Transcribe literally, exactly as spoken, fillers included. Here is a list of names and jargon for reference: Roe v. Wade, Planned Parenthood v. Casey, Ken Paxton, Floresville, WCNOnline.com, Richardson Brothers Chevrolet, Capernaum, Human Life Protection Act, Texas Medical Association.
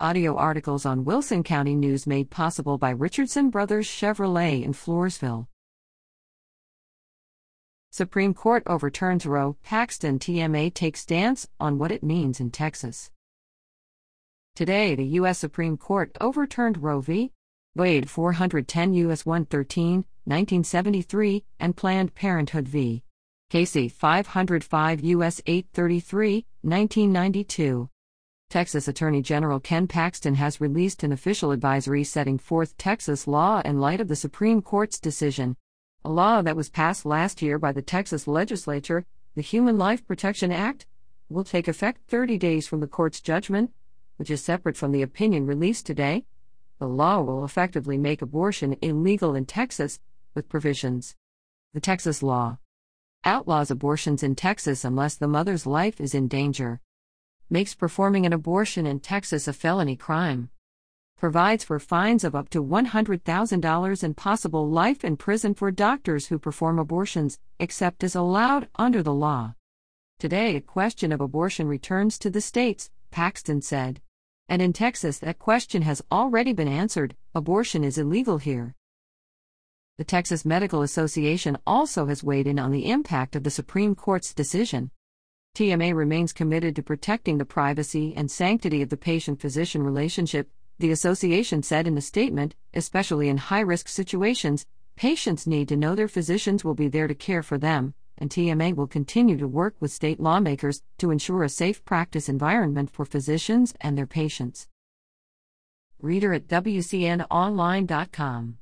Audio articles on Wilson County News made possible by Richardson Brothers Chevrolet in Floresville. Supreme Court overturns Roe. Paxton T M A takes stance on what it means in Texas. Today, the U S Supreme Court overturned Roe v. Wade four ten U S one thirteen, nineteen seventy-three, and Planned Parenthood v. Casey five oh five U S eight thirty-three, nineteen ninety-two. Texas Attorney General Ken Paxton has released an official advisory setting forth Texas law in light of the Supreme Court's decision. A law that was passed last year by the Texas legislature, the Human Life Protection Act, will take effect thirty days from the court's judgment, which is separate from the opinion released today. The law will effectively make abortion illegal in Texas, with provisions. The Texas law outlaws abortions in Texas unless the mother's life is in danger. Makes performing an abortion in Texas a felony crime. Provides for fines of up to one hundred thousand dollars and possible life in prison for doctors who perform abortions, except as allowed under the law. Today, a question of abortion returns to the states, Paxton said. And in Texas, that question has already been answered. Abortion is illegal here. The Texas Medical Association also has weighed in on the impact of the Supreme Court's decision. T M A remains committed to protecting the privacy and sanctity of the patient-physician relationship, the association said in a statement. Especially in high-risk situations, patients need to know their physicians will be there to care for them, and T M A will continue to work with state lawmakers to ensure a safe practice environment for physicians and their patients. Reader at W C N online dot com.